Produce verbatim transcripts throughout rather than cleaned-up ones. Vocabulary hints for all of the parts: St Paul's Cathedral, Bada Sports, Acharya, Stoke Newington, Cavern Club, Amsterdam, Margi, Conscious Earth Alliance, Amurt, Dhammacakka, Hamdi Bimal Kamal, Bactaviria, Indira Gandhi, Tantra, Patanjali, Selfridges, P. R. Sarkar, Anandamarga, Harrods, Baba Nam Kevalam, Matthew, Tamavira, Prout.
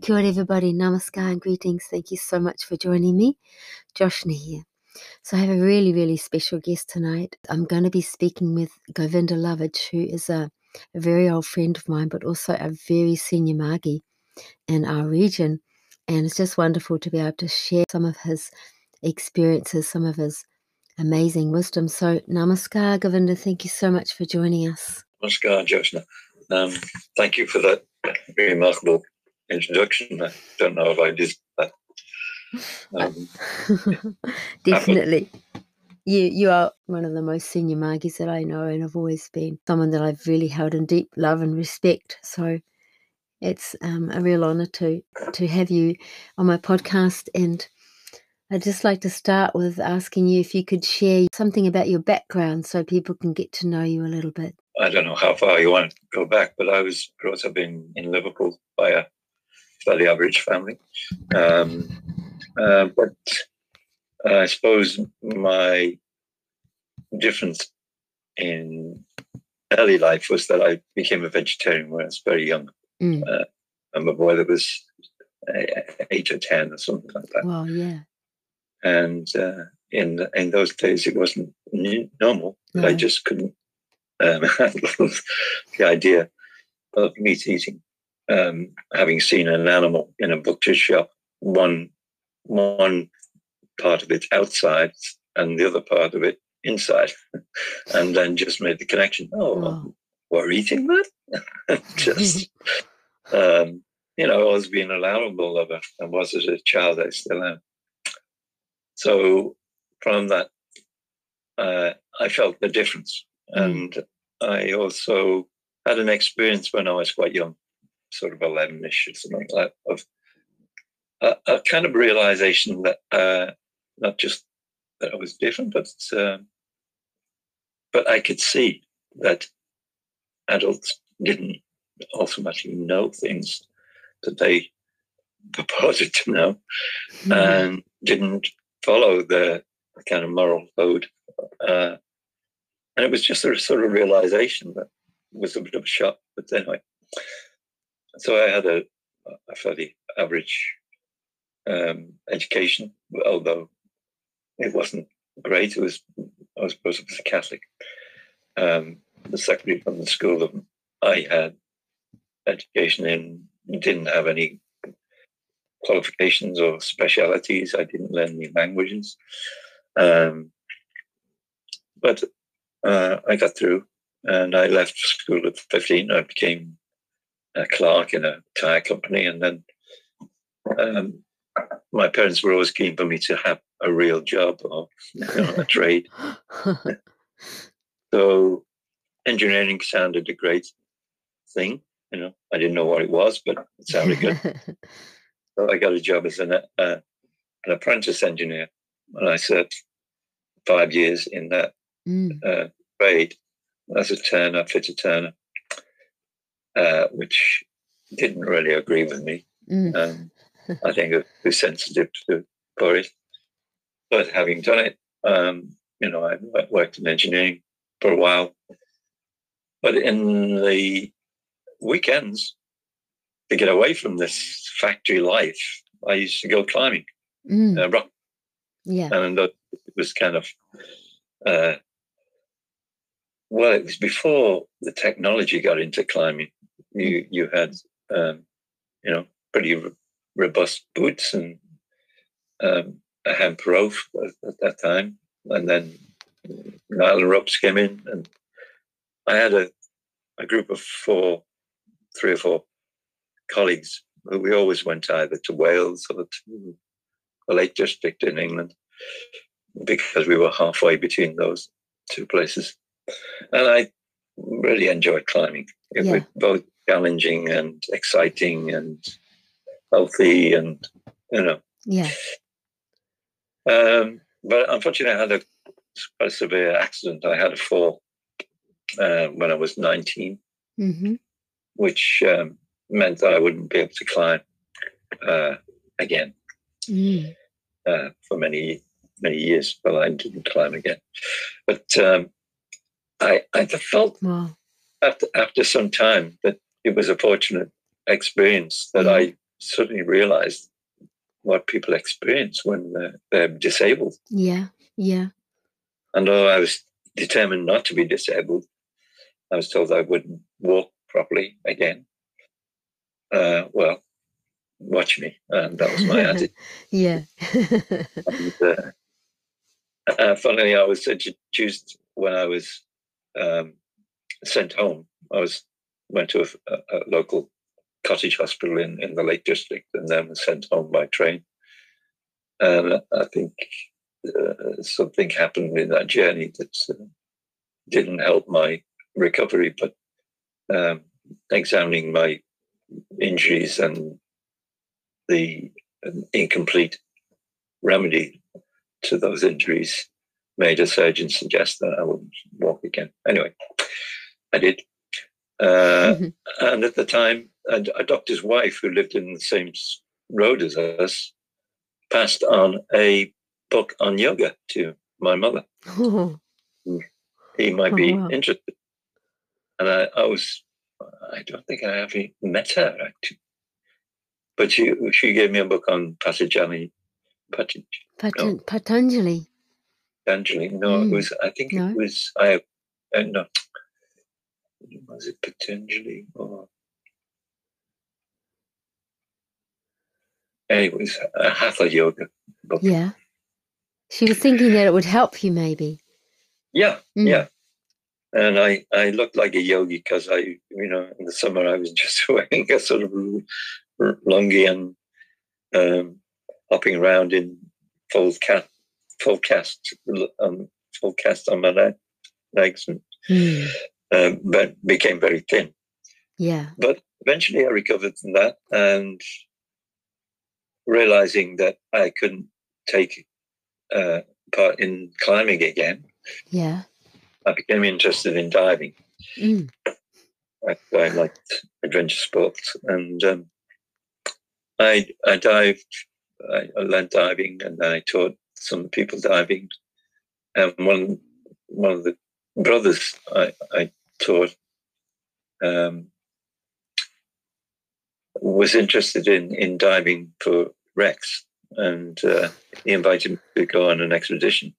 Kia ora everybody, namaskar and greetings. Thank you so much for joining me. Joshna here. So I have a really, really special guest tonight. I'm going to be speaking with Govinda Lovage, who is a, a very old friend of mine, but also a very senior magi in our region. And it's just wonderful to be able to share some of his experiences, some of his amazing wisdom. So namaskar, Govinda. Thank you so much for joining us. Namaskar, Joshna. Um, thank you for that remarkable introduction. I don't know if I did that. Um, Definitely. You you are one of the most senior magis that I know, and I've always been someone that I've really held in deep love and respect. So it's um, a real honour to, to have you on my podcast. And I'd just like to start with asking you if you could share something about your background so people can get to know you a little bit. I don't know how far you want to go back, but I was brought up in, in Liverpool by a fairly average family. Um, uh, but I suppose my difference in early life was that I became a vegetarian when I was very young. Mm. Uh, I'm a boy that was eight or ten or something like that. Wow, yeah. And uh, in in those days, it wasn't normal. No. I just couldn't Um, the idea of meat eating, um, having seen an animal in a butcher's shop, one one part of it outside and the other part of it inside, and then just made the connection. Oh, wow. We're eating that? Just um, you know, always being an animal lover, and was as a child I still am. So from that, uh, I felt the difference. And I also had an experience when I was quite young, sort of eleven-ish or something like that, of a, a kind of realization that uh, not just that I was different, but uh, but I could see that adults didn't automatically know things that they purported to know, mm-hmm. and didn't follow the kind of moral code. Uh, And it was just a sort of realization that was a bit of a shock. But anyway, so I had a, a fairly average um, education, although it wasn't great. It was, I was brought up as a Catholic. Um, the secondary from the school that I had education in didn't have any qualifications or specialities. I didn't learn any languages. Um, but Uh, I got through, and I left school at fifteen. I became a clerk in a tire company, and then um, my parents were always keen for me to have a real job or, you know, a trade. So engineering sounded a great thing. You know, I didn't know what it was, but it sounded good. So I got a job as an, uh, an apprentice engineer, and I served five years in that. Mm. Uh, trade as a turner, fitter turner, uh, which didn't really agree with me. Mm. Um, I think I was too sensitive to, for it. But having done it, um, you know, I worked in engineering for a while. But in the weekends, to get away from this factory life, I used to go climbing, mm. uh, rock. Yeah, and it was kind of. Uh, Well, it was before the technology got into climbing. You you had, um, you know, pretty r- robust boots and um, a hamper off at that time. And then nylon ropes came in. And I had a, a group of four, three or four colleagues who we always went either to Wales or to the Lake District in England because we were halfway between those two places. And I really enjoyed climbing. It yeah. was both challenging and exciting and healthy and, you know. Yeah. Um, but unfortunately, I had a quite a severe accident. I had a fall uh, when I was nineteen, mm-hmm. which um, meant that I wouldn't be able to climb uh, again mm. uh, for many, many years. Well, I didn't climb again. But... Um, I, I felt wow. after, after some time that it was a fortunate experience that I suddenly realized what people experience when they're, they're disabled. Yeah, yeah. And though I was determined not to be disabled, I was told I wouldn't walk properly again. Uh, well, watch me. And that was my attitude. Yeah. And, uh, uh, finally, I was introduced when I was um, sent home. I was went to a, a local cottage hospital in, in the Lake District, and then was sent home by train. And I think uh, something happened in that journey that uh, didn't help my recovery, but um, examining my injuries and the incomplete remedy to those injuries made a surgeon suggest that I wouldn't walk again. Anyway, I did. Uh, mm-hmm. And at the time, a, a doctor's wife who lived in the same road as us passed on a book on yoga to my mother. Oh. He might oh, be wow. interested. And I, I was, I don't think I ever met her, actually. But she, she gave me a book on Patanjali. Patanjali. Patan, no. Patanjali. Patanjali. No, mm. it was, I think no. it was, I, I no. Was it Patanjali or? It was a Hatha Yoga book. Yeah. She was thinking that it would help you, maybe. Yeah, mm. yeah. And I, I looked like a yogi because I, you know, in the summer I was just wearing a sort of lungi and um, hopping around in full cast, full cast, um, full cast on my legs, and mm. um, but became very thin. Yeah. But eventually I recovered from that, and realizing that I couldn't take uh, part in climbing again. Yeah. I became interested in diving. Mm. I, I liked adventure sports, and um, I I dived. I, I learned diving, and I taught some people diving. And one one of the brothers I, I taught um, was interested in in diving for wrecks, and uh, he invited me to go on an expedition,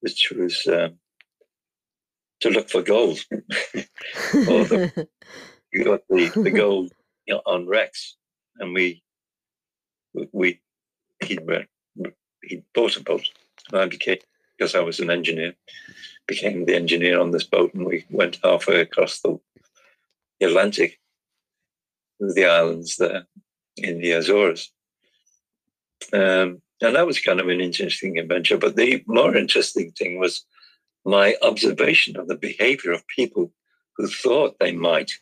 which was. Um, to look for gold, or the, you got the, the gold on wrecks, and we we he he bought a boat, and I became, because I was an engineer, became the engineer on this boat, and we went halfway across the Atlantic, through the islands there in the Azores, um, and that was kind of an interesting adventure. But the more interesting thing was my observation of the behavior of people who thought they might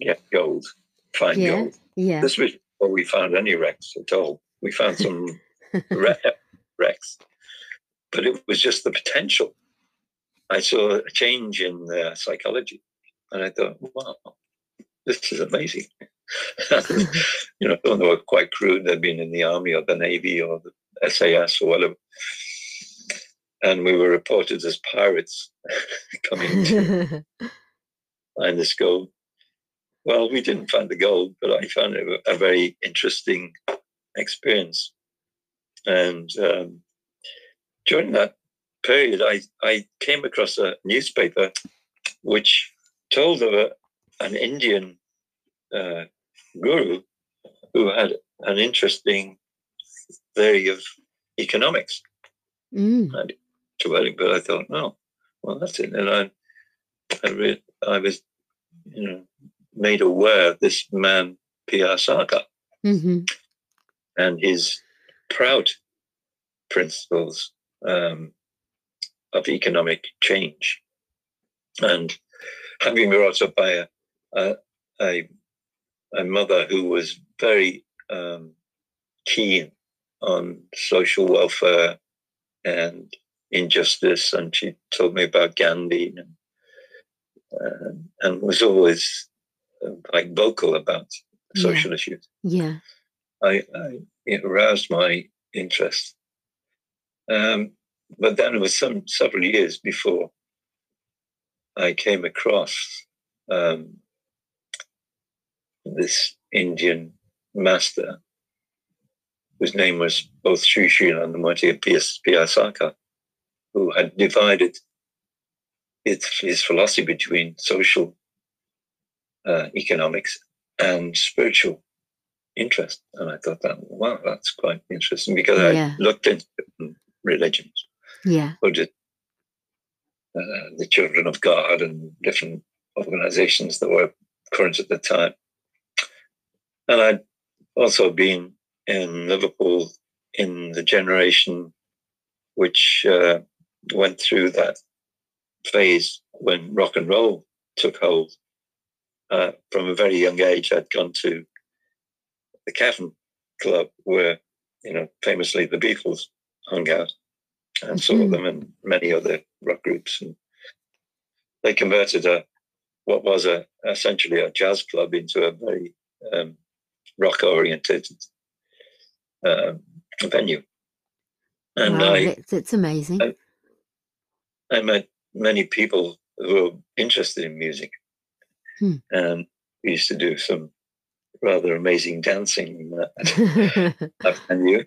get gold, find yeah, gold. Yeah. This was before we found any wrecks at all. We found some wrecks, but it was just the potential. I saw a change in uh, psychology, and I thought, wow, this is amazing. You know, they were quite crude. They'd been in the army or the navy or the S A S or whatever. And we were reported as pirates coming to find this gold. Well, we didn't find the gold, but I found it a very interesting experience. And um, during that period, I, I came across a newspaper which told of a, an Indian uh, guru who had an interesting theory of economics. Mm. And about it, but I thought, no, well, that's it. And I, I, re- I was, you know, made aware of this man, P. R. Sarkar, mm-hmm. and his Prout principles um, of economic change. And having been brought up by a a, a, a mother who was very um, keen on social welfare and injustice, and she told me about Gandhi, and, uh, and was always uh, like vocal about social yeah. issues. Yeah, I, I it aroused my interest. Um, but then it was some several years before I came across um, this Indian master, whose name was both Shri Shri Anandamurti and P R Sarkar, who had divided its, his philosophy between social uh, economics and spiritual interest. And I thought, that, wow, that's quite interesting, because yeah. I looked into different religions. Yeah. Or did, uh, the Children of God and different organizations that were current at the time. And I'd also been in Liverpool in the generation which uh, went through that phase when rock and roll took hold. Uh, from a very young age, I'd gone to the Cavern Club where, you know, famously the Beatles hung out, and mm-hmm. saw them and many other rock groups. And they converted a, what was a essentially a jazz club into a very um, rock-oriented um, venue. And wow, I, it's, it's amazing. I, I met many people who were interested in music. Hmm. And we used to do some rather amazing dancing at that venue.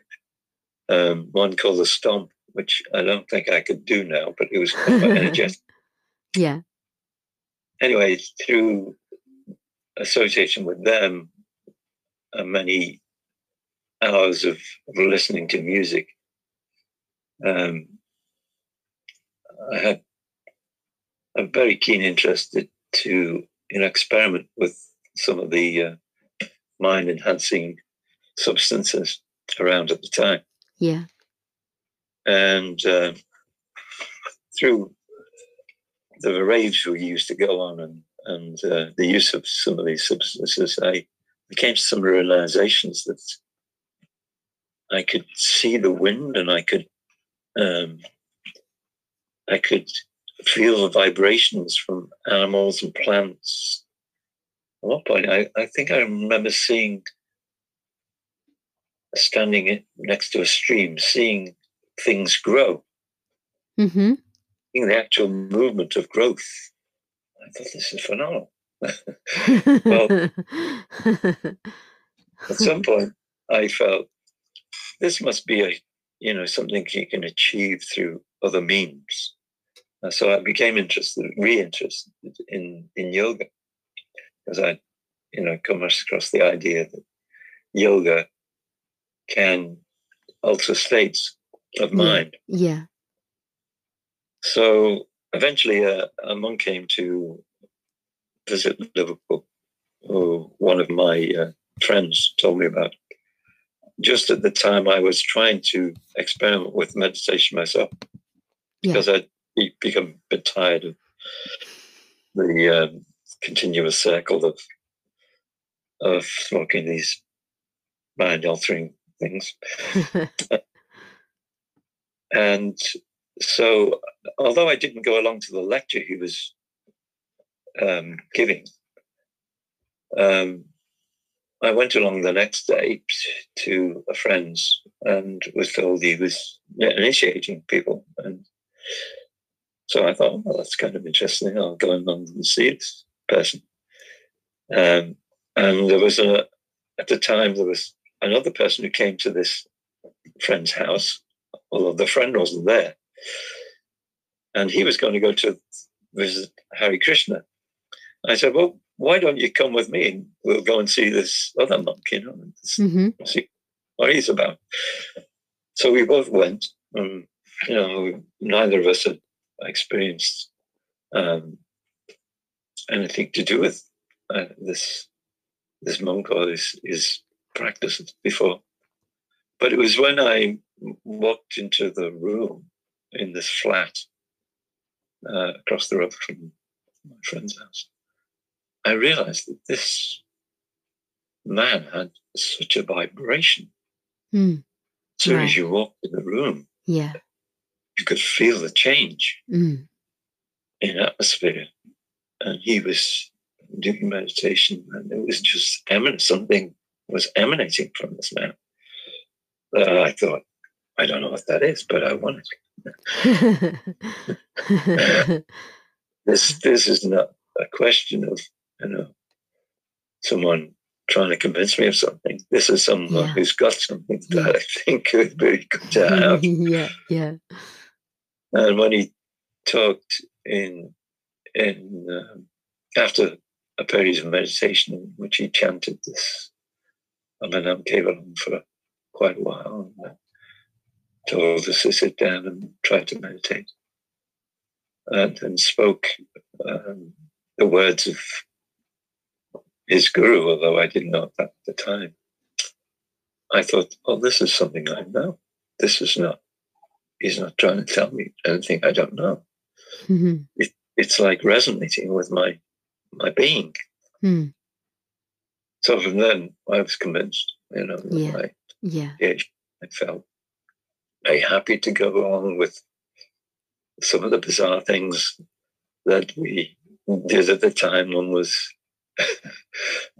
Um, one called the Stomp, which I don't think I could do now, but it was quite energetic. Yeah. Anyway, through association with them and many hours of listening to music, um, I had a very keen interest to, to you know, experiment with some of the uh, mind-enhancing substances around at the time. Yeah. And uh, through the raves we used to go on and, and uh, the use of some of these substances, I came to some realizations that I could see the wind and I could um, I could feel the vibrations from animals and plants. At one point, I, I think I remember seeing, standing next to a stream, seeing things grow. Mm-hmm. The actual movement of growth. I thought, this is phenomenal. Well, at some point, I felt this must be a, you know, something you can achieve through other means. And so I became interested, re-interested in in yoga, because I, you know, come across the idea that yoga can alter states of mind. Yeah. yeah. So eventually a, a monk came to visit Liverpool, who one of my uh, friends told me about. Just at the time I was trying to experiment with meditation myself, yeah. because I'd become a bit tired of the um, continuous circle of, of smoking these mind-altering things. And so, although I didn't go along to the lecture he was um, giving, um, I went along the next day to a friend's and was told he was initiating people. And so I thought, well, that's kind of interesting. I'll go along and see this person. Um, and there was a, at the time, there was another person who came to this friend's house, although the friend wasn't there. And he was going to go to visit Hare Krishna. I said, well, why don't you come with me and we'll go and see this other monk, you know, and mm-hmm. see what he's about. So we both went. And, you know, neither of us had experienced um, anything to do with uh, this this monk or his, his practices before. But it was when I walked into the room in this flat uh, across the road from my friend's house, I realized that this man had such a vibration. Mm. As soon right. as you walked in the room, yeah, you could feel the change mm. in atmosphere. And he was doing meditation, and it was just eminent. Something was emanating from this man that I thought, I don't know what that is, but I want it. this this is not a question of, you know, someone trying to convince me of something. This is someone yeah. who's got something that I think would be good to have. yeah, yeah. And when he talked in, in um, after a period of meditation in which he chanted this Baba Nam Kevalam for quite a while, and I told us to sit down and try to meditate, and, and spoke um, the words of his guru, although I didn't know that at the time. I thought, oh, this is something I know. This is not, he's not trying to tell me anything I don't know. Mm-hmm. it, it's like resonating with my my being. Mm. So from then, I was convinced, you know, yeah. I, yeah. I felt very happy to go along with some of the bizarre things that we did at the time. One was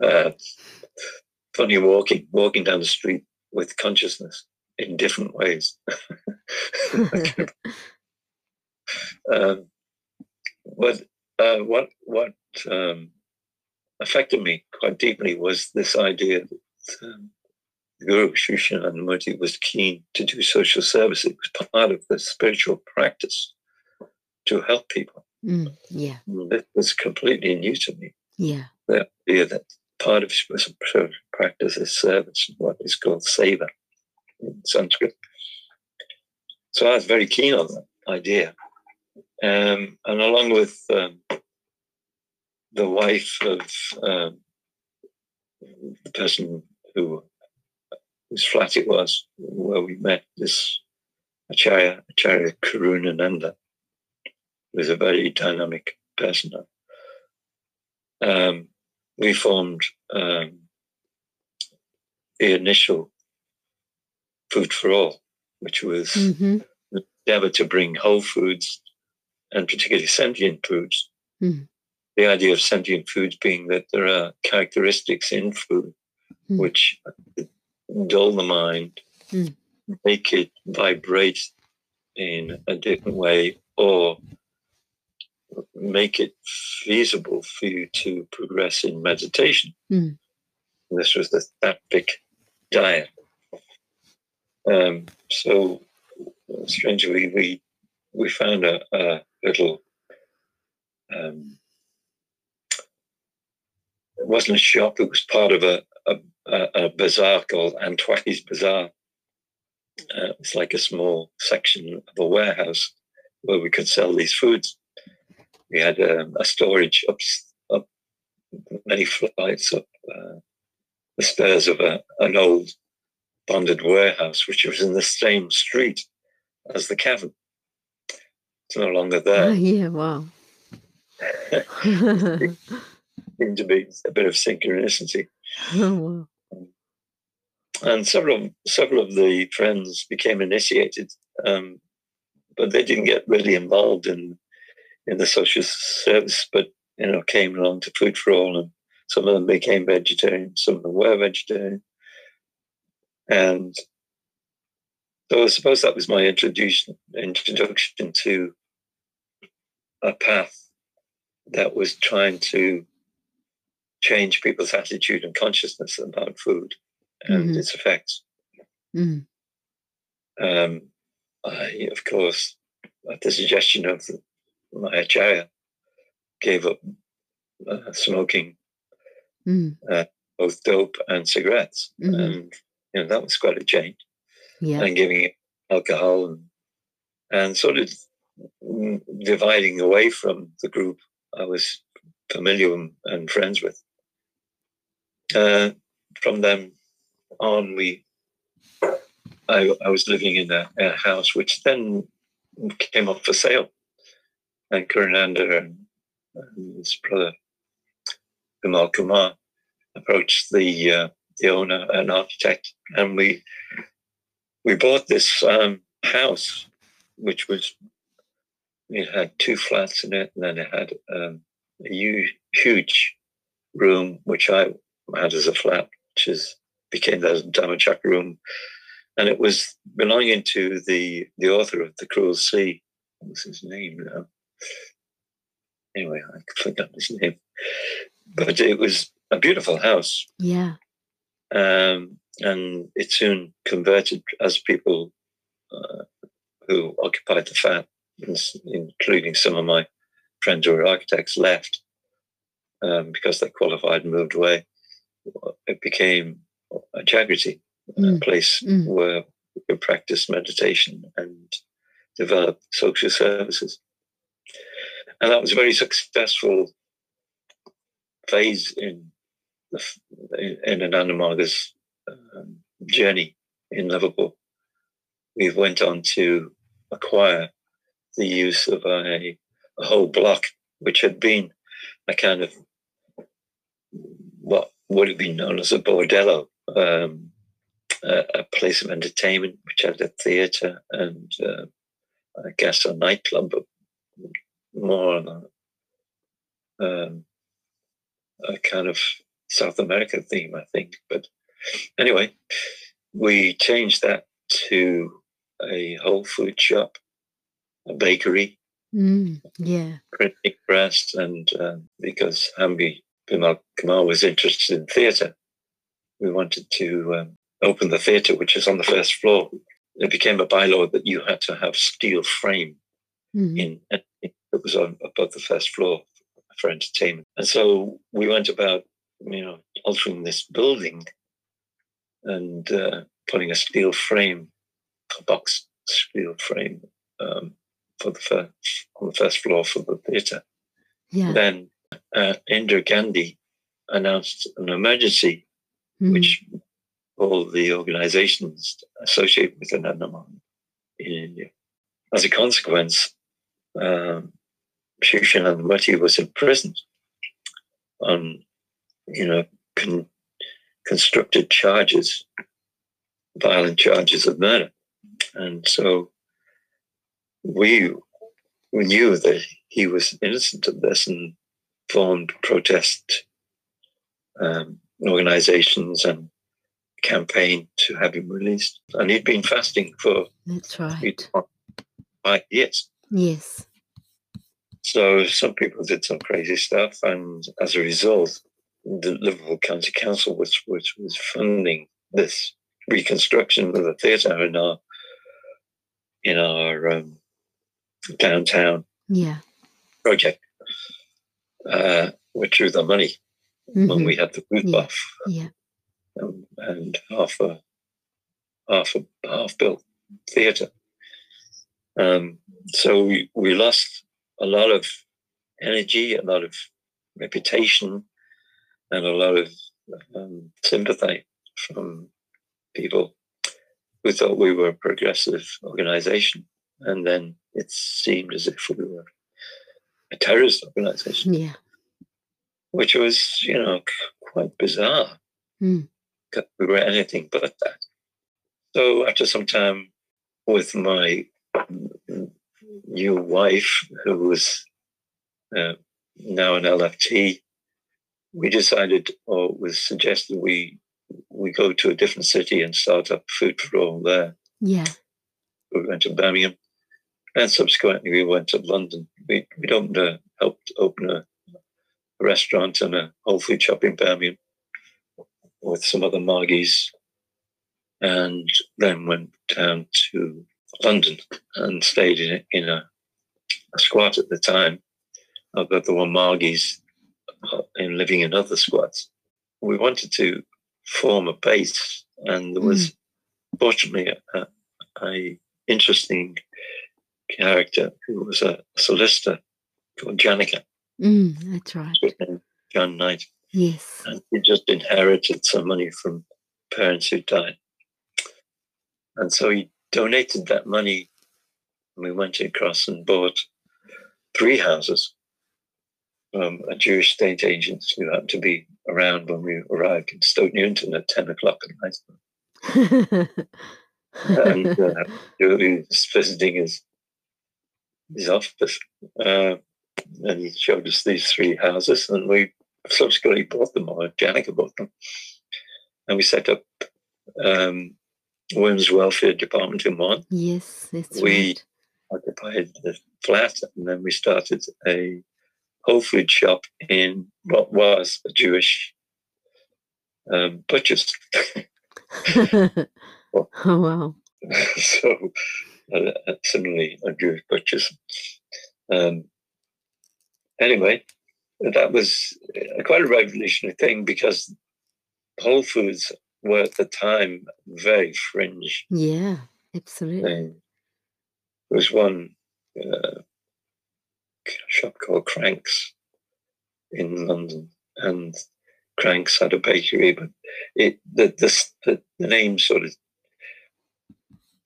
uh, funny walking, walking down the street with consciousness in different ways. um, but uh, what what um, affected me quite deeply was this idea that um, the Guru, Shri Shri Anandamurti, was keen to do social service. It was part of the spiritual practice to help people. Mm, yeah, it was completely new to me. Yeah. The idea that part of spiritual practice is service, what is called seva in Sanskrit. So I was very keen on that idea. Um, and along with um, the wife of um, the person who, whose flat it was where we met, this Acharya, Acharya Karuńánanda, was a very dynamic person. Um, we formed um, the initial Food for All, which was mm-hmm. the endeavor to bring whole foods and particularly sentient foods. Mm. The idea of sentient foods being that there are characteristics in food mm. which dull the mind, mm. make it vibrate in a different way, or make it feasible for you to progress in meditation. Mm. This was the Sattvic diet. Um, so, strangely, we we found a, a little. Um, it wasn't a shop; it was part of a a, a bazaar called Antoine's Bazaar. Uh, it's like a small section of a warehouse where we could sell these foods. We had um, a storage up, up many flights up uh, the stairs of a, an old bonded warehouse, which was in the same street as the cavern. It's no longer there. Oh, yeah, wow. It seemed to be a bit of synchronicity. Oh, wow. And several, several of the friends became initiated, um, but they didn't get really involved in in the social service, but, you know, came along to Food for All, and some of them became vegetarian, some of them were vegetarian. And so I suppose that was my introduction introduction to a path that was trying to change people's attitude and consciousness about food and mm-hmm. its effects. Mm. Um, I, of course, at the suggestion of the my acharya, gave up uh, smoking mm. uh, both dope and cigarettes. Mm-hmm. And you know, that was quite a change. Yeah. And giving it alcohol and, and sort of dividing away from the group I was familiar with and friends with. Uh, from then on, we I, I was living in a, a house which then came up for sale. And Karuńánanda and, and his brother Kumal Kumar approached the uh, the owner, an architect, and we we bought this um, house, which was it had two flats in it, and then it had um, a huge, huge room which I had as a flat, which is became the Dhammacakka room, and it was belonging to the the author of The Cruel Sea. What was his name now? Anyway, I forgot his name, but it was a beautiful house. Yeah. Um, and it soon converted as people uh, who occupied the flat, including some of my friends who were architects, left um, because they qualified and moved away. It became a charity, mm. a place mm. where we could practice meditation and develop social services. And that was a very successful phase in the, in Anandamarga's um, journey in Liverpool. We went on to acquire the use of a, a whole block, which had been a kind of what would have been known as a bordello, um, a, a place of entertainment, which had a theatre and, uh, I guess, a nightclub, but more on a, um, a kind of South America theme, I think. But anyway, we changed that to a whole food shop, a bakery, mm, yeah, printing press, and uh, because Hamdi Bimal Kamal was interested in theatre, we wanted to um, open the theatre, which is on the first floor. It became a bylaw that you had to have steel frame mm. in anything that was on above the first floor for entertainment. And so we went about, you know, altering this building and uh, putting a steel frame, a box steel frame, um, for the first, on the first floor for the theatre. Yeah. Then uh, Indira Gandhi announced an emergency, mm. which all the organisations associated with Anandamarga in India. As a consequence, um, Shri Shri Anandamurti was imprisoned on, you know, con- constructed charges, violent charges of murder. And so we, we knew that he was innocent of this and formed protest um, organisations and campaign to have him released, and he'd been fasting for that's right five years. Yes. So some people did some crazy stuff, and as a result, the Liverpool County Council, which which was funding this reconstruction of the theatre in our in our um, downtown yeah project, uh, withdrew the money mm-hmm. when we had the roof yeah. off. Yeah. Um, and half a half a half built theatre. Um, so we, we lost a lot of energy, a lot of reputation, and a lot of um, sympathy from people who thought we were a progressive organisation. And then it seemed as if we were a terrorist organisation, yeah. which was, you know, quite bizarre. Mm. We were anything but that. So after some time with my new wife, who was uh, now an L F T, we decided, or was suggested, we we go to a different city and start up Food for All there. Yeah, we went to Birmingham, and subsequently we went to London. We we opened a, helped open a restaurant and a whole food shop in Birmingham with some other Margies, and then went down to London and stayed in, in a, a squat at the time. Although there were Margies in living in other squats. We wanted to form a base, and there was mm. fortunately a, a interesting character who was a solicitor called Janica. Mm, that's right. John Knight. Yes. And he just inherited some money from parents who died. And so he donated that money, and we went across and bought three houses from a Jewish estate agent who happened to be around when we arrived in Stoke Newington at ten o'clock at night. And uh, he was visiting his, his office, uh, and he showed us these three houses, and we subsequently bought them, or Janica bought them, and we set up um, Women's Welfare Department in one. Yes, that's we right. We occupied the flat, and then we started a whole food shop in what was a Jewish um, purchased. Well, oh, wow. So, uh, similarly, a Jewish purchase. Um, anyway, that was quite a revolutionary thing because Whole Foods were at the time very fringe. Yeah, absolutely. And there was one uh, shop called Cranks in London, and Cranks had a bakery, but it the the, the name sort of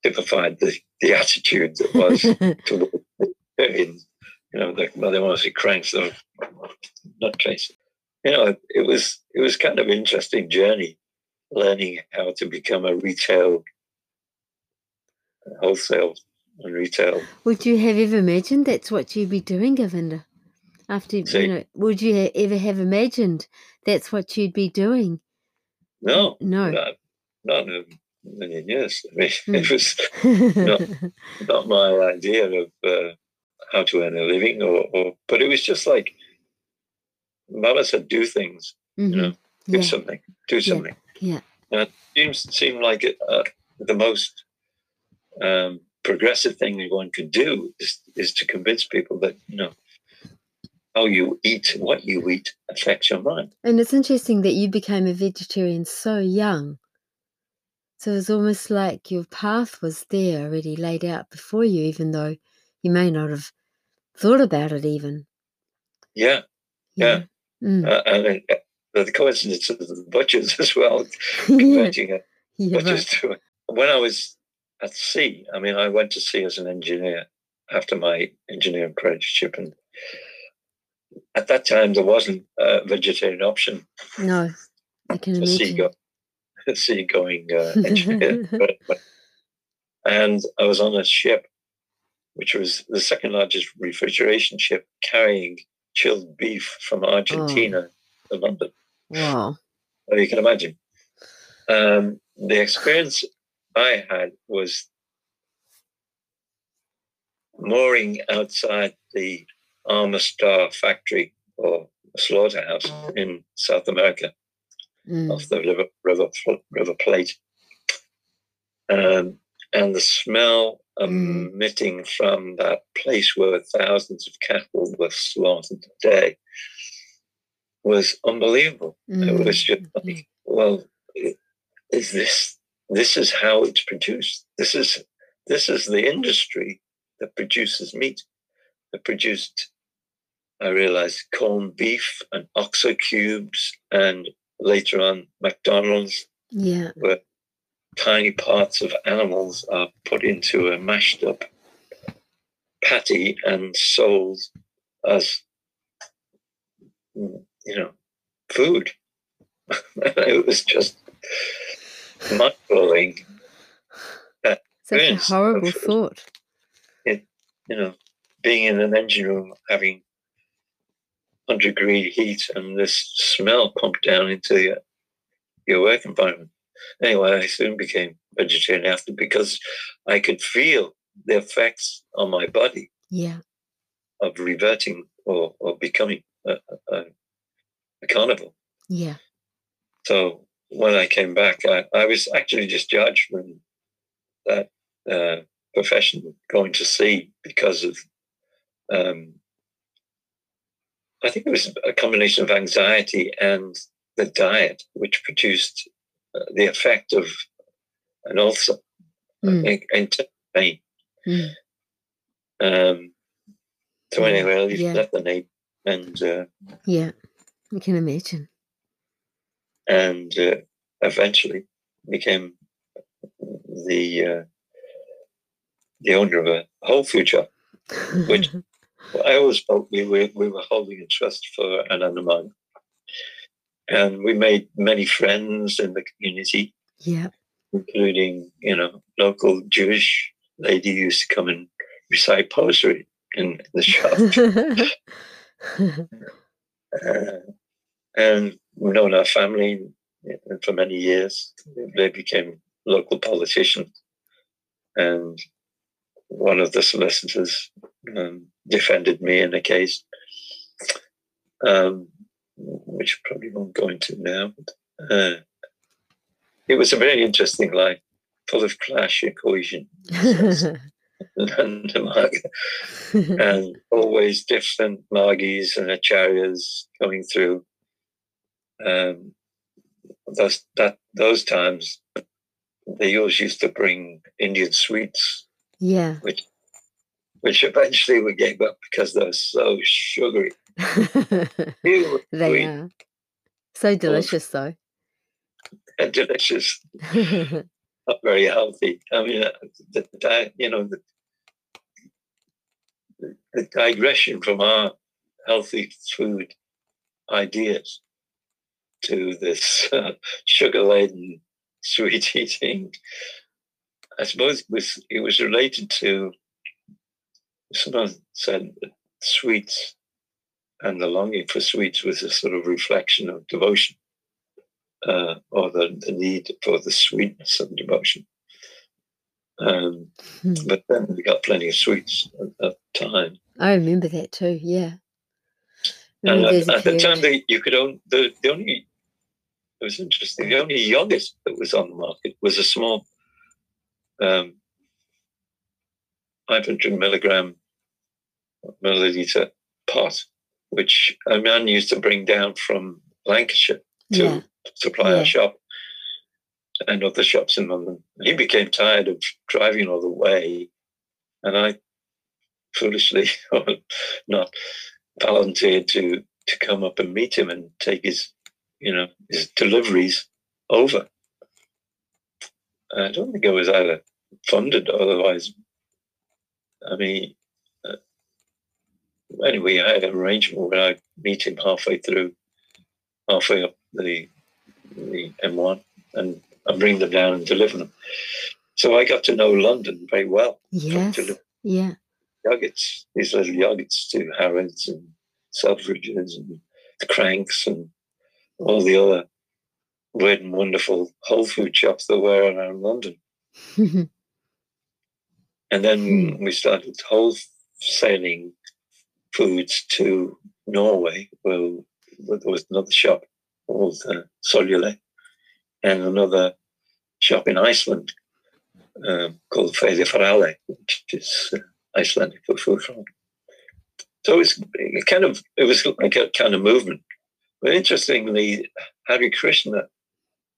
typified the, the attitude that was towards vegetarians. You know, like, well, they want to see cranks, though, not chasing. You know, it was it was kind of an interesting journey, learning how to become a retail, wholesale and retail. Would you have ever imagined that's what you'd be doing, Govinda? After, see, you know, would you ha- ever have imagined that's what you'd be doing? No. No. Not, not in a million years. I mean, mm. it was not, not my idea of uh, how to earn a living, or, or but it was just like, Mama said, do things, mm-hmm. you know, do yeah. something, do something. Yeah. yeah. And it seems, seemed like it, uh, the most um, progressive thing that one could do is, is to convince people that, you know, how you eat, what you eat affects your mind. And it's interesting that you became a vegetarian so young. So it's almost like your path was there already laid out before you, even though you may not have thought about it even. Yeah. Yeah. yeah. Mm. Uh, and uh, the coincidence of the butchers as well, converting yeah. a butchers right. to it. When I was at sea, I mean, I went to sea as an engineer after my engineering apprenticeship, and at that time there wasn't a vegetarian option. No, I can imagine. Sea go- sea-going uh, engineer. but, but, and I was on a ship, which was the second largest refrigeration ship, carrying chilled beef from Argentina oh. to London. Wow. So you can imagine. Um, the experience I had was mooring outside the Armour Star factory or slaughterhouse in South America mm. off the river, river, river Plate. Um, and the smell Mm. emitting from that place where thousands of cattle were slaughtered a day was unbelievable. Mm. It was just like, well, is this this is how it's produced? This is this is the industry that produces meat. That produced, I realized, corned beef and oxo cubes, and later on McDonald's. Yeah. Were tiny parts of animals are put into a mashed up patty and sold as, you know, food. It was just mind-blowing. Such a horrible thought. It, you know, being in an engine room, having one hundred degree heat and this smell pumped down into your, your work environment. Anyway, I soon became vegetarian after, because I could feel the effects on my body yeah. of reverting or, or becoming a, a, a carnivore. Yeah. So when I came back, I, I was actually discharged from that uh, profession, going to sea, because of, um, I think it was a combination of anxiety and the diet, which produced Uh, the effect of an ulcer mm. and pain. Mm. Um, so yeah. anyway, I'll leave yeah. that the name. And uh, yeah, you can imagine. And uh, eventually became the uh, the owner of a Whole Food shop, which I always felt we were we were holding a trust for Anandamarga. And we made many friends in the community, yeah, including, you know, local Jewish lady used to come and recite poetry in the shop. uh, and we've known our family for many years. They became local politicians. And one of the solicitors um, defended me in a case. Um, which probably won't go into now. But, uh, it was a very interesting life, full of clash and cohesion. Anandamarga, and always different Margis and Acharyas coming through. Um, those, that, those times, they always used to bring Indian sweets, yeah, which which eventually we gave up because they were so sugary. They are so delicious, though. They're delicious. Not very healthy. I mean, the, the you know, the, the, the digression from our healthy food ideas to this uh, sugar-laden sweet eating, I suppose it was, it was related to, someone said that sweets and the longing for sweets was a sort of reflection of devotion. Uh, or the, the need for the sweetness of devotion. Um, hmm. But then we got plenty of sweets at that time. I remember that too, yeah. And at, at the time, they, you could own, the, the only, it was interesting, the only yogurt that was on the market was a small um, five hundred milligram milliliter pot, which a man used to bring down from Lancashire to yeah. supply yeah. our shop and other shops in London. He became tired of driving all the way, and I foolishly or not volunteered to to come up and meet him and take his you know his deliveries over. I don't think I was either funded, otherwise I mean uh, anyway I had an arrangement where I'd meet him halfway through halfway up the the M one and, and bring them down and deliver them. So I got to know London very well. Yes, yeah. Yogurts, these little yogurts to Harrods and Selfridges and the Cranks and all the other weird and wonderful whole food shops there were around London. And then we started wholesaling foods to Norway, where, where there was another shop called uh, Solule, and another shop in Iceland um, called Fæði Farale, which is uh, Icelandic for food. So it was it kind of it was like a kind of movement. But interestingly, Hare Krishna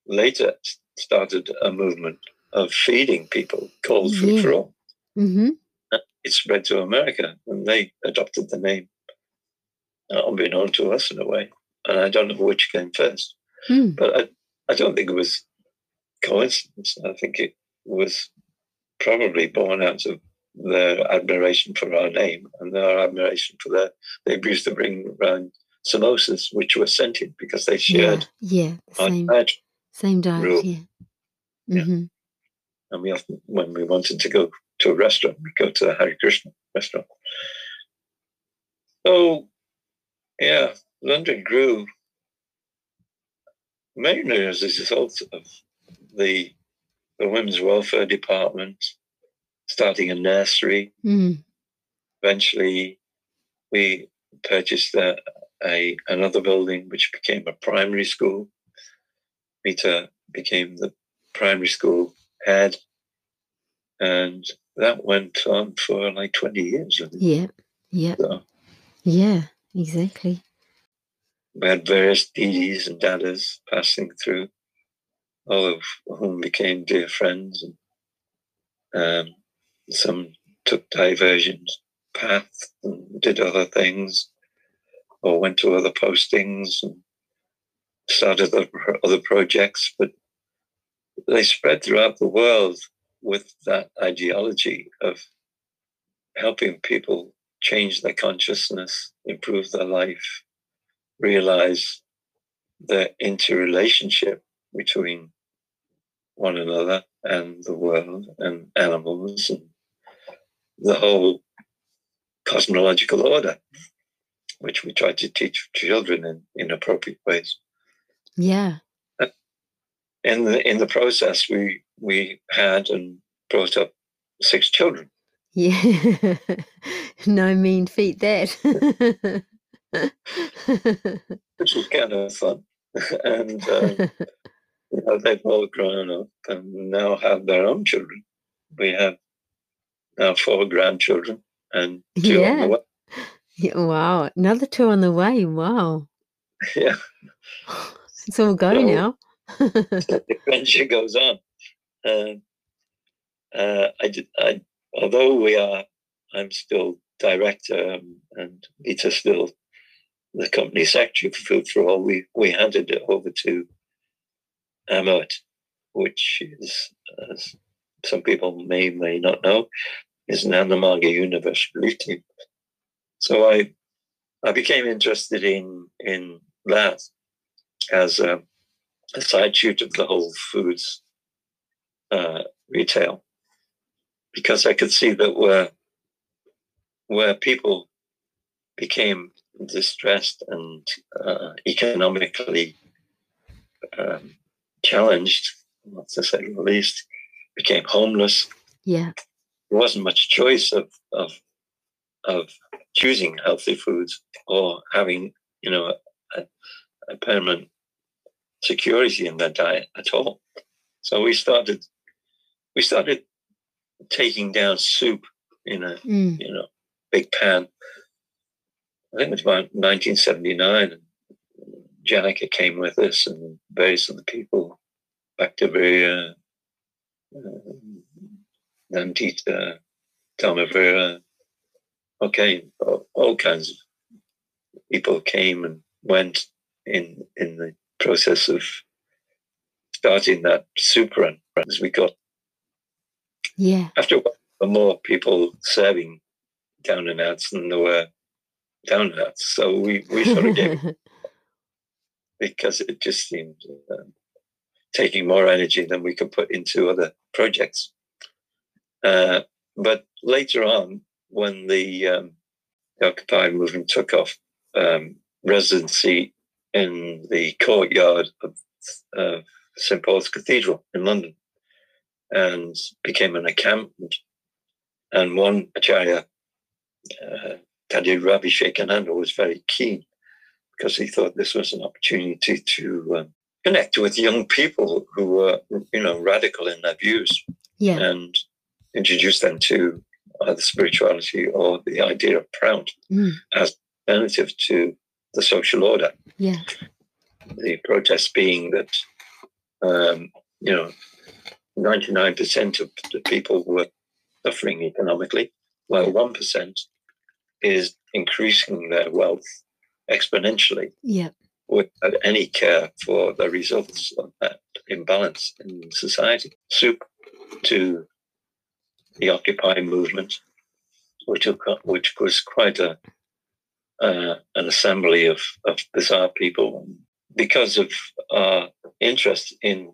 later started a movement of feeding people called Food yeah. for All. Mm-hmm. It spread to America, and they adopted the name, unbeknown to us in a way. And I don't know which came first, hmm. but I, I don't think it was coincidence. I think it was probably born out of their admiration for our name and their admiration for their. They used to bring around samosas, which were sentient because they shared. Yeah, yeah same, our diet same diet. Rule. Yeah. Mm-hmm. yeah, and we often, when we wanted to go to a restaurant, we go to the Hare Krishna restaurant. So, yeah. London grew mainly as a result of the the women's welfare department starting a nursery. Mm. Eventually, we purchased a, a another building which became a primary school. Peter became the primary school head, and that went on for like twenty years. I think. Yeah, yeah, so. yeah, exactly. We had various D Ds and dadas passing through, all of whom became dear friends. And um, some took diversions path and did other things, or went to other postings and started other projects. But they spread throughout the world with that ideology of helping people change their consciousness, improve their life, realize the interrelationship between one another and the world and animals and the whole cosmological order, which we try to teach children in, in appropriate ways. Yeah. In the, in the process, we, we had and brought up six children. Yeah. No mean feat, that. Which was kind of fun, and um, Yeah, they've all grown up and now have their own children. We have now four grandchildren and two yeah. on the way. Yeah, wow, another two on the way. Wow. Yeah. It's all go so, now. The adventure goes on. Uh, uh, I, did, I, although we are, I'm still director um, and Peter's still the company secretary for Food for All, we, we handed it over to Amurt, which is, as some people may may not know, is an Anandamarga Universal Relief Team. So I I became interested in in that as a, a side shoot of the whole foods uh, retail, because I could see that where where people became distressed and uh, economically um, challenged, not to say the least, became homeless. Yeah, there wasn't much choice of of of choosing healthy foods or having, you know, a, a permanent security in their diet at all. So we started we started taking down soup in a mm. you know big pan. I think it was about nineteen seventy-nine. Janica came with us and various other people, Bactaviria, uh, Nantita, Tamavira, okay, all, all kinds of people came and went in in the process of starting that soup run as we got. Yeah. After a while, there were more people serving down and outs than there were down and outs. So we, we sort of gave it. Because it just seemed uh, taking more energy than we could put into other projects. Uh, but later on, when the, um, the Occupy movement took off, um, residency in the courtyard of uh, St Paul's Cathedral in London, and became an accountant. And one Acharya, uh, Tadir Ravi Shekhananda, was very keen, because he thought this was an opportunity to um, connect with young people who were, you know, radical in their views, yeah. and introduce them to either spirituality or the idea of Prout mm. as alternative to the social order. Yeah. The protest being that, um, you know, ninety-nine percent of the people were suffering economically, while one percent is increasing their wealth exponentially, yeah, without any care for the results of that imbalance in society. Soup to the Occupy movement, which which was quite a uh, an assembly of of bizarre people. Because of our interest in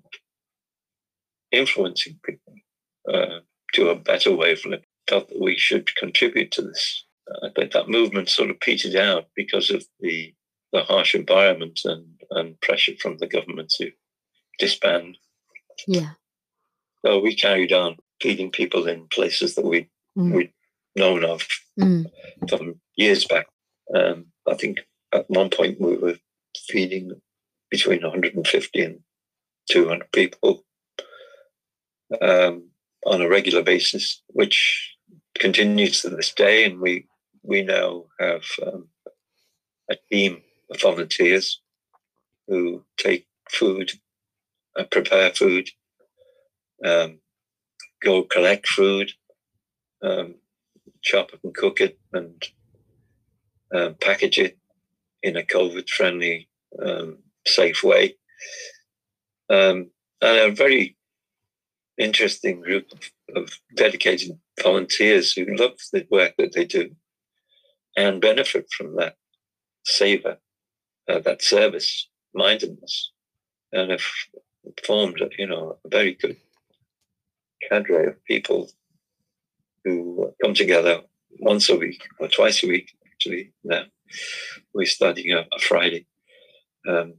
influencing people uh, to a better way of living, felt that we should contribute to this. I think that movement sort of petered out because of the, the harsh environment and, and pressure from the government to disband. Yeah. So we carried on feeding people in places that we, mm. we'd known of mm. from years back. Um, I think at one point we were feeding between one hundred fifty and two hundred people um, on a regular basis, which continues to this day, and we We now have um, a team of volunteers who take food, uh, prepare food, um, go collect food, um, chop and cook it, and uh, package it in a COVID-friendly, um, safe way. Um, and a very interesting group of, of dedicated volunteers who love the work that they do and benefit from that savor, uh, that service mindedness, and have formed, you know, a very good cadre of people who come together once a week or twice a week. Actually, now we're starting a, a Friday um,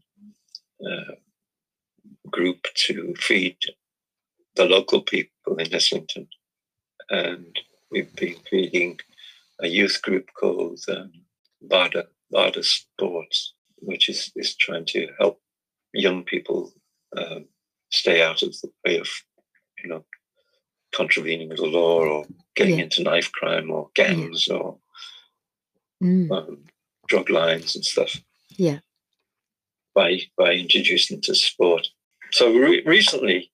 uh, group to feed the local people in Islington, and we've been feeding a youth group called um, Bada Bada Sports, which is, is trying to help young people uh, stay out of the way of, you know, contravening the law or getting yeah. into knife crime or gangs yeah. or mm. um, drug lines and stuff. Yeah. By by introducing to sport. So re- recently,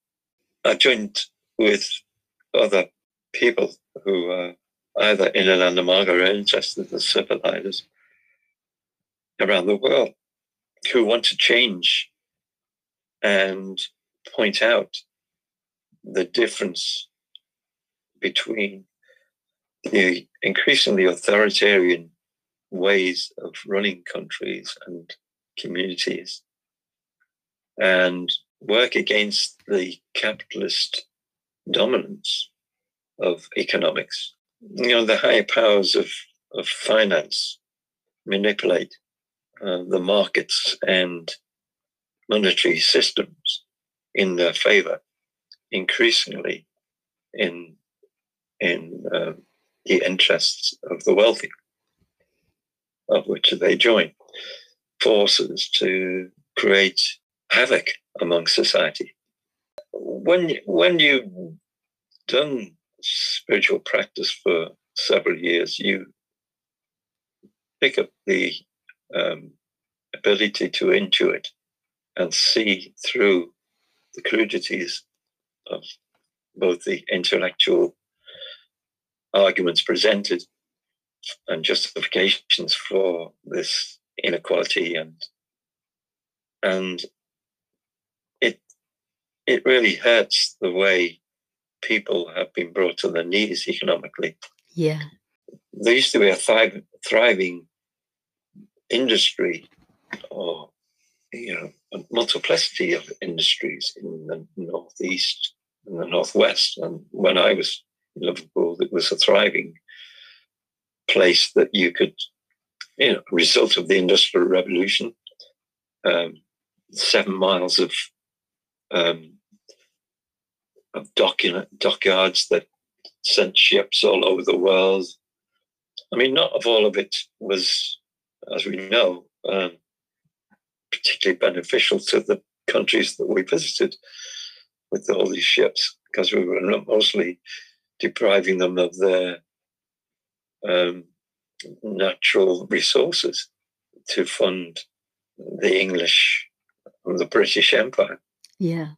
I joined with other people who are either in Anandamarga or interested in serpent hiders around the world, who want to change and point out the difference between the increasingly authoritarian ways of running countries and communities, and work against the capitalist dominance of economics. You know, the higher powers of, of finance manipulate uh, the markets and monetary systems in their favor, increasingly in in uh, the interests of the wealthy, of which they join forces to create havoc among society. When when you've done spiritual practice for several years, you pick up the um, ability to intuit and see through the crudities of both the intellectual arguments presented and justifications for this inequality, and and it it really hurts the way people have been brought to their knees economically. Yeah, there used to be a thrive, thriving industry, or you know, a multiplicity of industries in the northeast and the northwest. And when I was in Liverpool, it was a thriving place that you could, you know, result of the Industrial Revolution, um, seven miles of um, of docu- dockyards that sent ships all over the world. I mean, not of all of it was, as we know, um, particularly beneficial to the countries that we visited with all these ships, because we were mostly depriving them of their um, natural resources to fund the English and the British Empire. Yeah.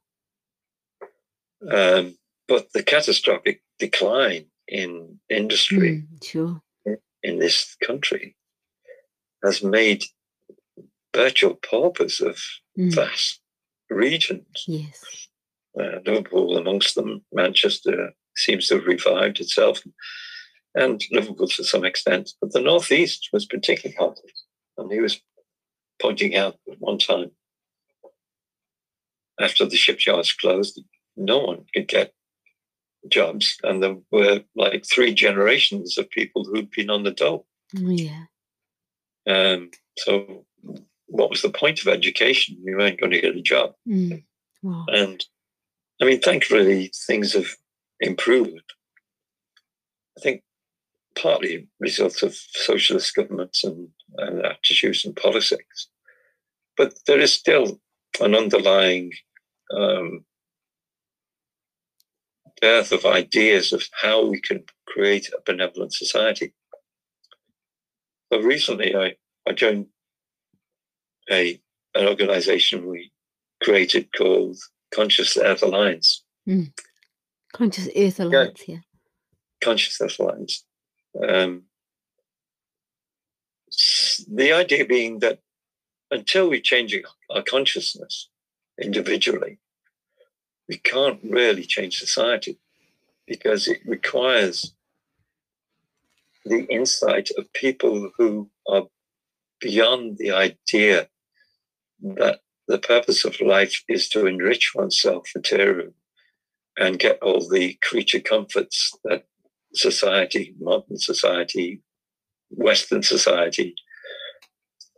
Um, but the catastrophic decline in industry mm, sure. in this country has made virtual paupers of mm. vast regions. Yes. Uh, Liverpool, amongst them, Manchester seems to have revived itself, and Liverpool to some extent, but the northeast was particularly hard. And he was pointing out at one time, after the shipyards closed, no one could get jobs, and there were like three generations of people who'd been on the dole. Yeah. Um. So, what was the point of education? You weren't going to get a job. Mm. Wow. And I mean, thankfully, things have improved. I think partly a result of socialist governments and, and attitudes and politics, but there is still an underlying um, dearth of ideas of how we can create a benevolent society. So recently, I, I joined a an organisation we created called Conscious Earth Alliance. Mm. Conscious Earth Alliance, yeah. yeah. Conscious Earth Alliance. Um, the idea being that until we change our consciousness individually, we can't really change society, because it requires the insight of people who are beyond the idea that the purpose of life is to enrich oneself materially and get all the creature comforts that society, modern society, Western society,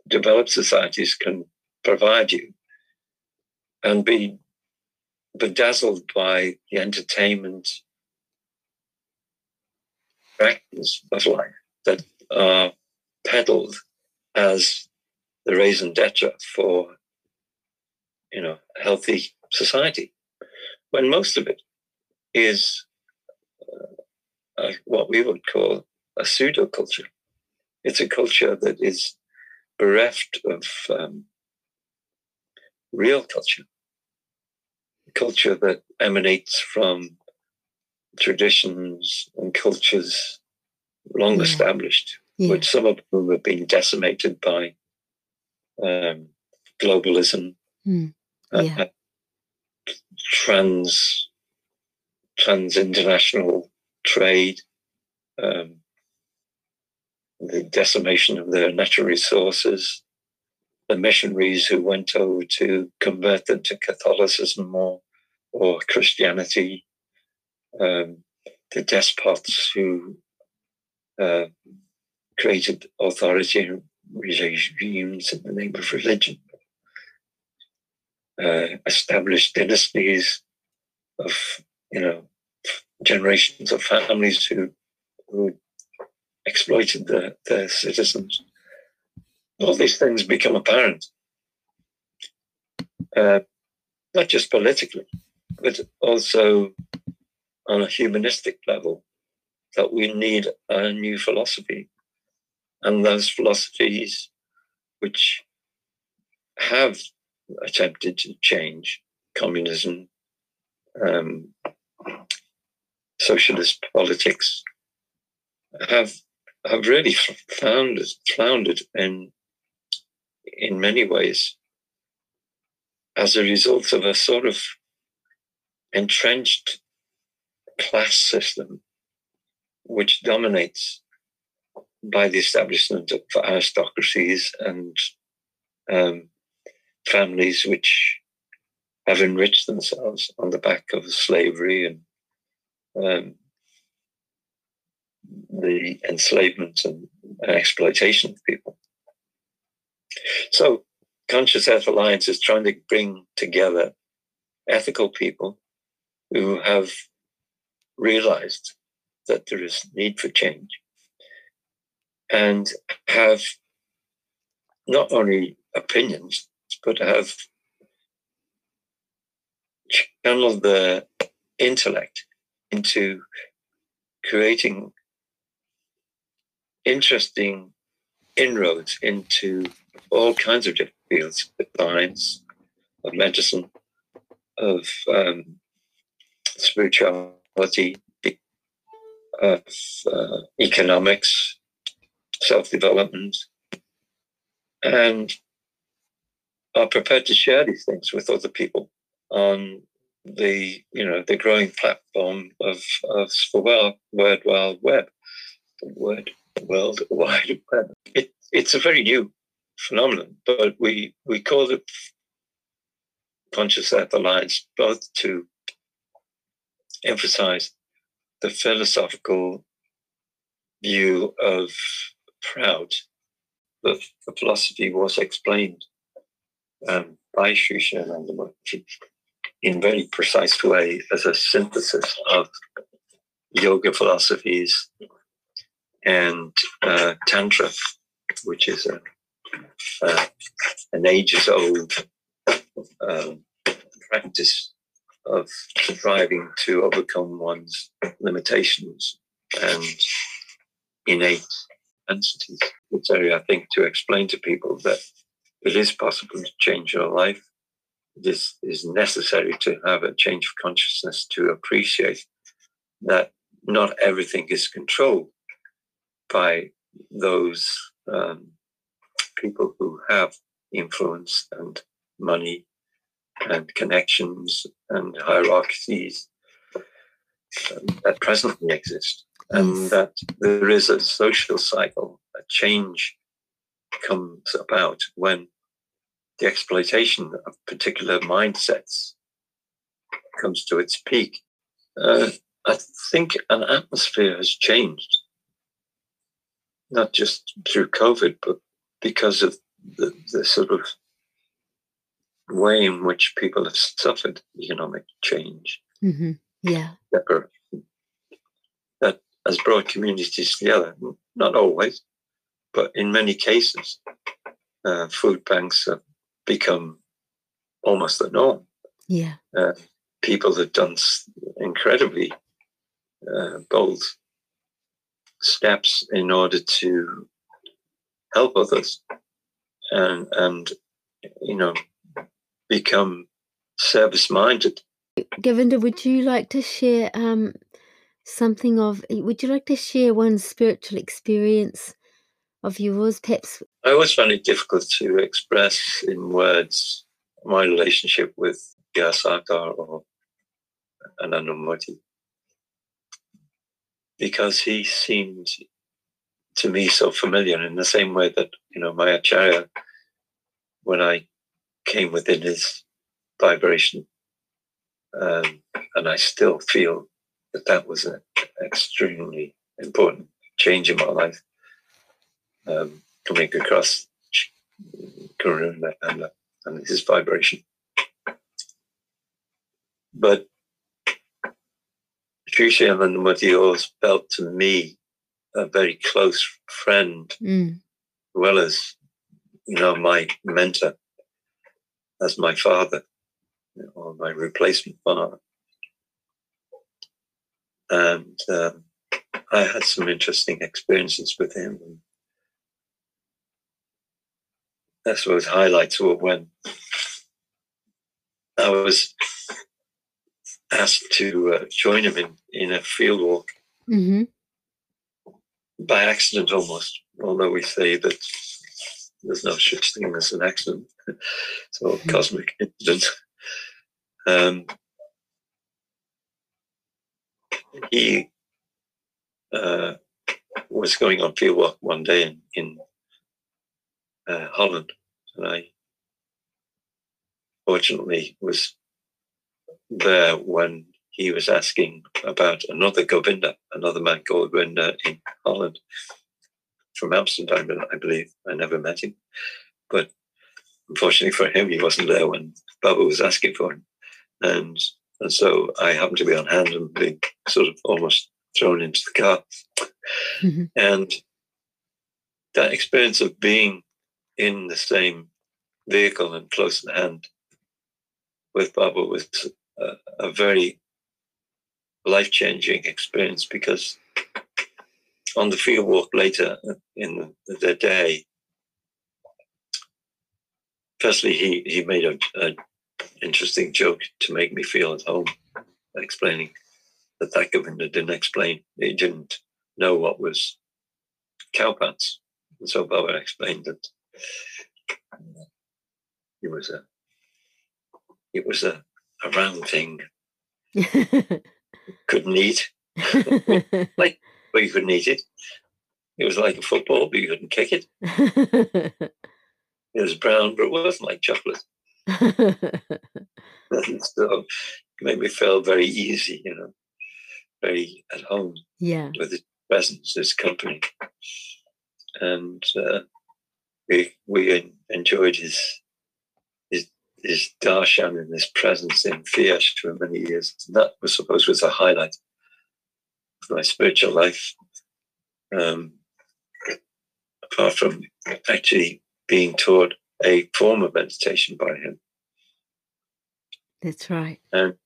developed societies can provide you, and be bedazzled by the entertainment factors of life that are peddled as the raison d'etre for, you know, healthy society. when most of it is uh, uh, what we would call a pseudo-culture. It's a culture that is bereft of um, real culture, culture that emanates from traditions and cultures long yeah. established, yeah. which some of whom have been decimated by um, globalism, mm. yeah. uh, trans trans international trade, um, the decimation of their natural resources, the missionaries who went over to convert them to Catholicism or, or Christianity, um, the despots who uh, created authoritarian regimes in the name of religion, uh, established dynasties of, you know, generations of families who, who exploited their, their citizens. All these things become apparent, uh, not just politically, but also on a humanistic level, that we need a new philosophy. And those philosophies which have attempted to change communism, um, socialist politics, have have really founded, founded in in many ways as a result of a sort of entrenched class system which dominates by the establishment of aristocracies and um, families which have enriched themselves on the back of slavery and um, the enslavement and exploitation of people. So Conscious Earth Alliance is trying to bring together ethical people who have realized that there is need for change and have not only opinions, but have channeled their intellect into creating interesting inroads into all kinds of different fields of science, of medicine, of um, spirituality, of uh, economics, self-development, and are prepared to share these things with other people on the, you know, the growing platform of, of the World Wide Web. Word, World Wide Web. It, it's a very new phenomenon, but we, we call it Conscious Earth Alliance both to emphasize the philosophical view of Prout, that the philosophy was explained um, by Shri Shri Anandamurti in a very precise way as a synthesis of yoga philosophies and uh, Tantra, which is a, uh, an ages-old um, practice of striving to overcome one's limitations and innate entities. It's area, I think, to explain to people that it is possible to change your life. This is necessary to have a change of consciousness to appreciate that not everything is controlled by those um, people who have influence and money and connections and hierarchies that presently exist, and that there is a social cycle, a change comes about when the exploitation of particular mindsets comes to its peak. Uh, I think an atmosphere has changed, not just through COVID, but because of the, the sort of way in which people have suffered economic change. Mm-hmm. Yeah. That has brought communities together, not always, but in many cases, uh, food banks have become almost the norm. Yeah. Uh, people had done incredibly uh, bold steps in order to help others and, and you know, become service-minded. Govinda, would you like to share um, something of, would you like to share one spiritual experience of yours, perhaps? I always find it difficult to express in words my relationship with P R Sarkar or Anandamurti, because he seemed to me so familiar in the same way that, you know, my Acharya, when I came within his vibration, um, and I still feel that that was an extremely important change in my life, um, coming across Karuńánanda and his vibration. But Shri Shri Anandamurti always felt to me a very close friend, mm. as well as, you know, my mentor, as my father, or my replacement father. And um, I had some interesting experiences with him. I suppose highlights were when I was asked to uh, join him in, in a field walk, mm-hmm. by accident almost, although we say that there's no such thing as an accident. It's all mm-hmm. cosmic incident. Um, he uh, was going on field walk one day in, in uh, Holland, and I fortunately was there when he was asking about another Govinda, another man called Winder in Holland, from Amsterdam, I believe. I never met him, but unfortunately for him, he wasn't there when Baba was asking for him, and and so I happened to be on hand and being sort of almost thrown into the car, mm-hmm. and that experience of being in the same vehicle and close at hand with Baba was a, a very life-changing experience, because on the field walk later in the, the day, firstly, he, he made an interesting joke to make me feel at home, explaining that that Govinda didn't explain, he didn't know what was cowpants. And so Baba explained that he was a It was a, a round thing. Couldn't eat. Like, but you couldn't eat it. It was like a football, but you couldn't kick it. It was brown, but it wasn't like chocolate. And so it made me feel very easy, you know, very at home, yeah, with his presence, his company. And uh, we we enjoyed his his darshan and his presence in Fiyash for many years. And that was supposed was a highlight of my spiritual life. Um, apart from actually being taught a form of meditation by him. That's right. And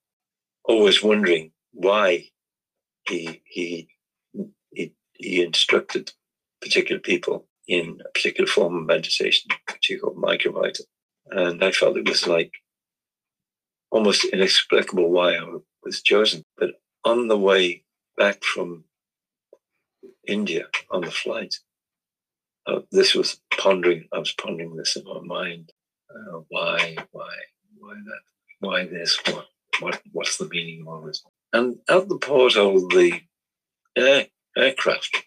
always wondering why he he he, he instructed particular people in a particular form of meditation, which he called microvita. And I felt it was like almost inexplicable why I was chosen. But on the way back from India on the flight, uh, this was pondering, I was pondering this in my mind. Uh, why, why, why that? Why this? What, what, what's the meaning of all this? And at the porthole of the air, aircraft,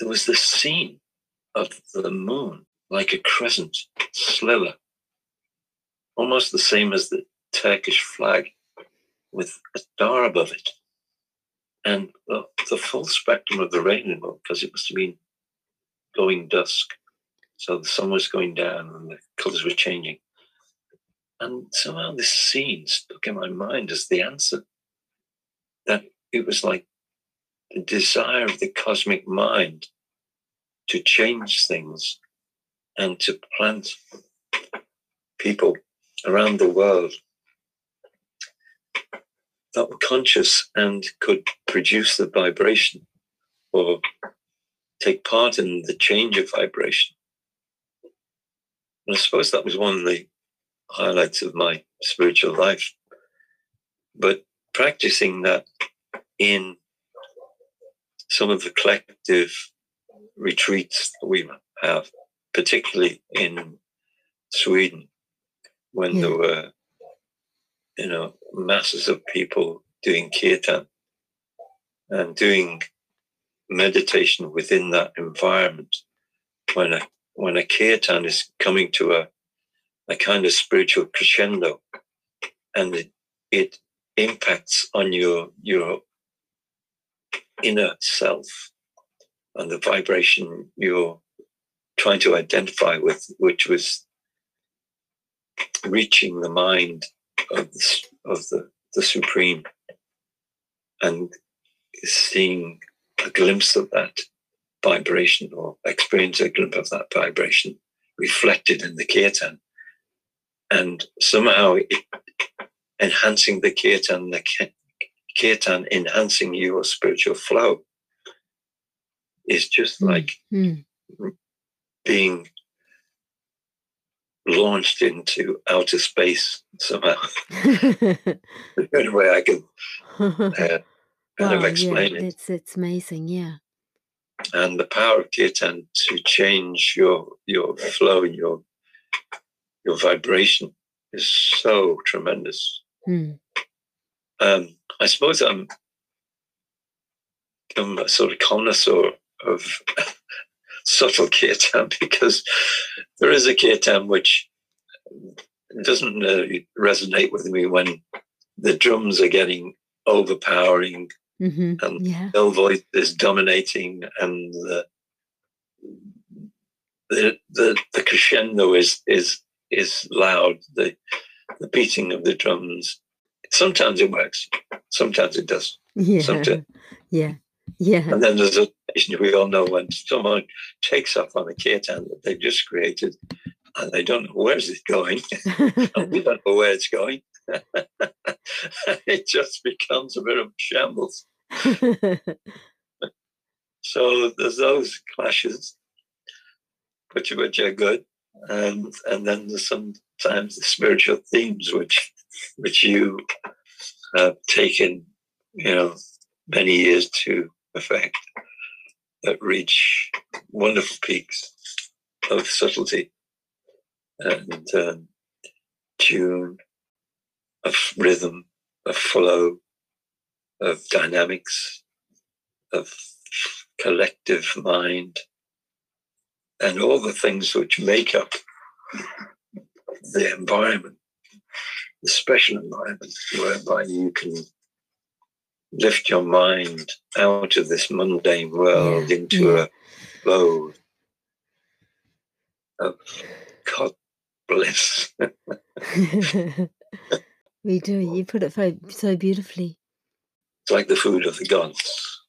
there was this scene of the moon, like a crescent sliver, almost the same as the Turkish flag, with a star above it, and uh, the full spectrum of the rainbow, because it must have been going dusk, so the sun was going down and the colors were changing. And somehow this scene stuck in my mind as the answer, that it was like the desire of the cosmic mind to change things and to plant people around the world that were conscious and could produce the vibration or take part in the change of vibration. And I suppose that was one of the highlights of my spiritual life. But practicing that in some of the collective retreats that we have, particularly in Sweden, when yeah. there were, you know, masses of people doing kirtan and doing meditation within that environment. When a when a kirtan is coming to a a kind of spiritual crescendo, and it it impacts on your your inner self and the vibration you're trying to identify with, which was reaching the mind of the, of the, the Supreme, and seeing a glimpse of that vibration or experience a glimpse of that vibration reflected in the kirtan, and somehow it, enhancing the kirtan, the kirtan enhancing your spiritual flow is just like mm-hmm. being launched into outer space somehow. The only way I can uh, kind wow, of explain yeah, it. It's, it's amazing, yeah. And the power of kirtan to change your your flow, your your vibration is so tremendous. Mm. Um, I suppose I'm, I'm a sort of connoisseur of subtle kirtan, because there is a kirtan which doesn't uh, resonate with me when the drums are getting overpowering mm-hmm. and yeah. bell voice is dominating, and the the, the, the crescendo is is is loud. The the beating of the drums. Sometimes it works. Sometimes it doesn't. Yeah. Sometimes. Yeah. Yeah. And then there's a we all know when someone takes off on a kirtan that they've just created, and they don't know where's it going. And we don't know where it's going. It just becomes a bit of shambles. So there's those clashes, which which are good, and and then there's sometimes the spiritual themes which which you have taken, you know, many years to effect, that reach wonderful peaks of subtlety and um, tune, of rhythm, of flow, of dynamics, of collective mind, and all the things which make up the environment, the special environment whereby you can lift your mind out of this mundane world yeah, into yeah. a flow of God bliss. We do. You put it so, so beautifully. It's like the food of the gods,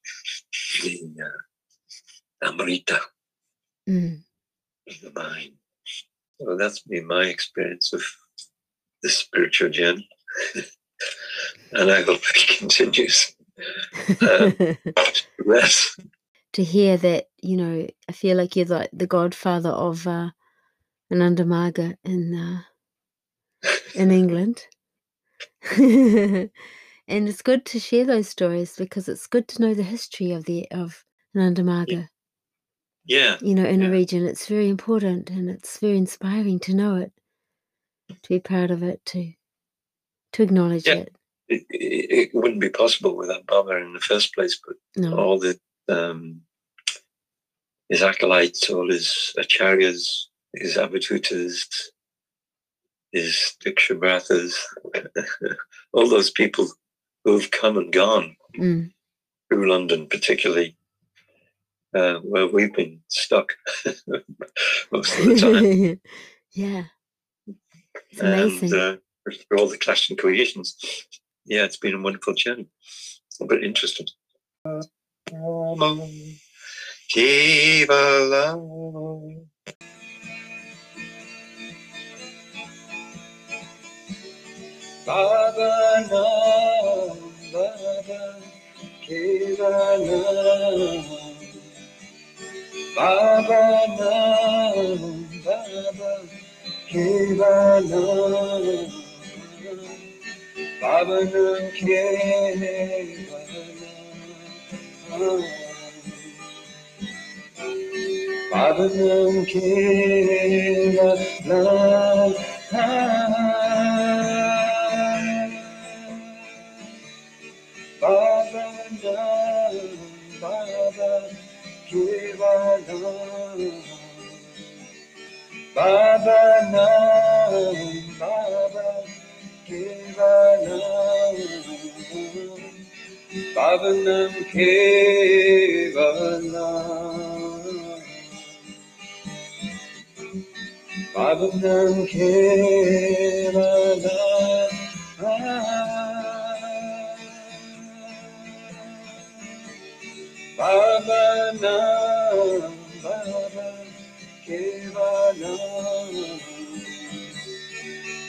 the uh, Amrita, mm. the mind. So that's been my experience of the spiritual journey. And I hope it continues. Um, yes. To hear that, you know, I feel like you're like the godfather of uh, Anandamarga in uh, in England, and it's good to share those stories, because it's good to know the history of the of Anandamarga. Yeah, you know, in yeah. a region, it's very important, and it's very inspiring to know it, to be proud of it, to to acknowledge yeah. it. It, it wouldn't be possible without Baba in the first place, but no. all the um, his acolytes, all his acharyas, his abhitutas, his dikshabratas, all those people who've come and gone mm. through London, particularly uh, where we've been stuck most of the time. Yeah, it's amazing. And, uh, for all the clash and creations. Yeah, it's been a wonderful journey, but interesting. Baba Nam Kevalam, Baba Nam Kevalam, Baba Nam Kevalam, Baba Nam Kevalam. Baba Nam, Baba Kevalam, Baba Nam Kevalam, Baba Nam Kevalam, Baba Nam, Baba Kevalam,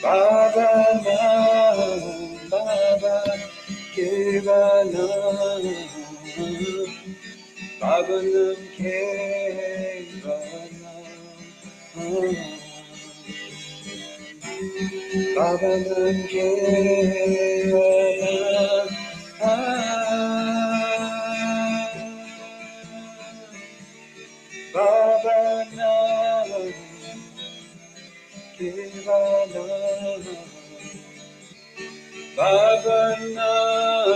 Baba Nam, Baba Kevalam, Baba Nam Kevalam, Baba Nam Kevalam. Baba Nam Kevalam, Baba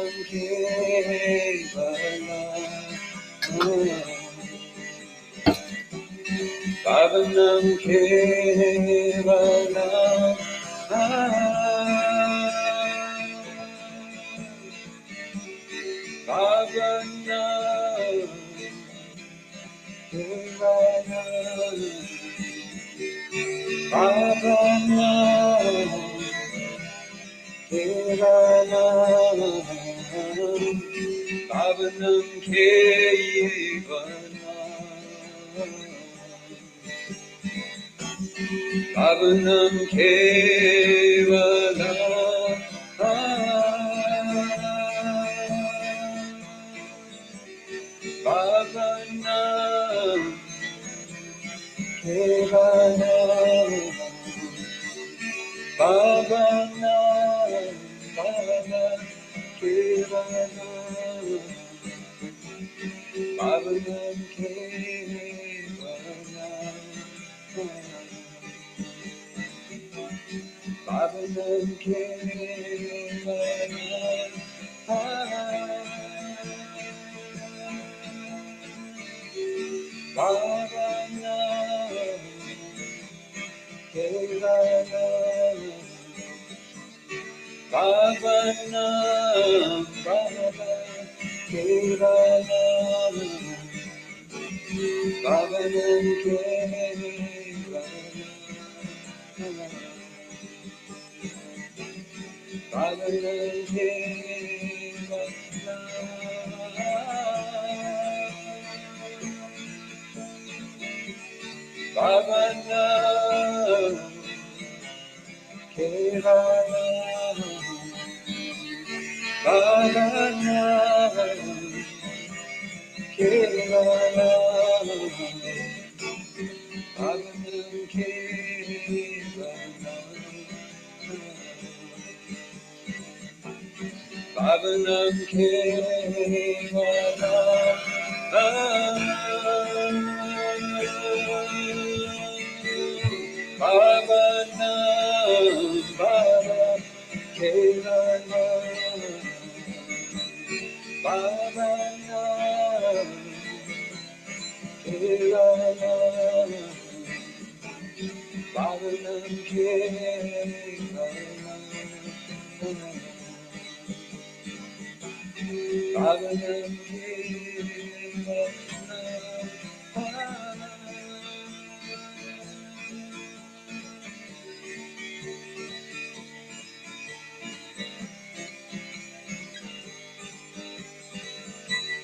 Nam Kevalam, Baba Nam Kevalam, Baba Nam Kevalam. Baba Nam Kevalam, Baba Nam Kevalam, Baba Nam Kevalam, Baba Nam Kevalam. Baba Nam Kevalam, Baba Nam, Baba Kevalam, Baba Nam Kevalam, Baba Nam Kevalam. Baba Nam Kevalam, Baba Nam, Baba Kevalam, Baba Nam Kevalam, Baba Nam Kevalam. Baba Nam Kevalam, Baba Nam Kevalam, Baba Nam Kevalam, Baba Nam Kevalam. Baba Nam, Baba Kevalam, Baba Nam Kevalam, Baba Nam Kevalam, Baba Nam Kevalam.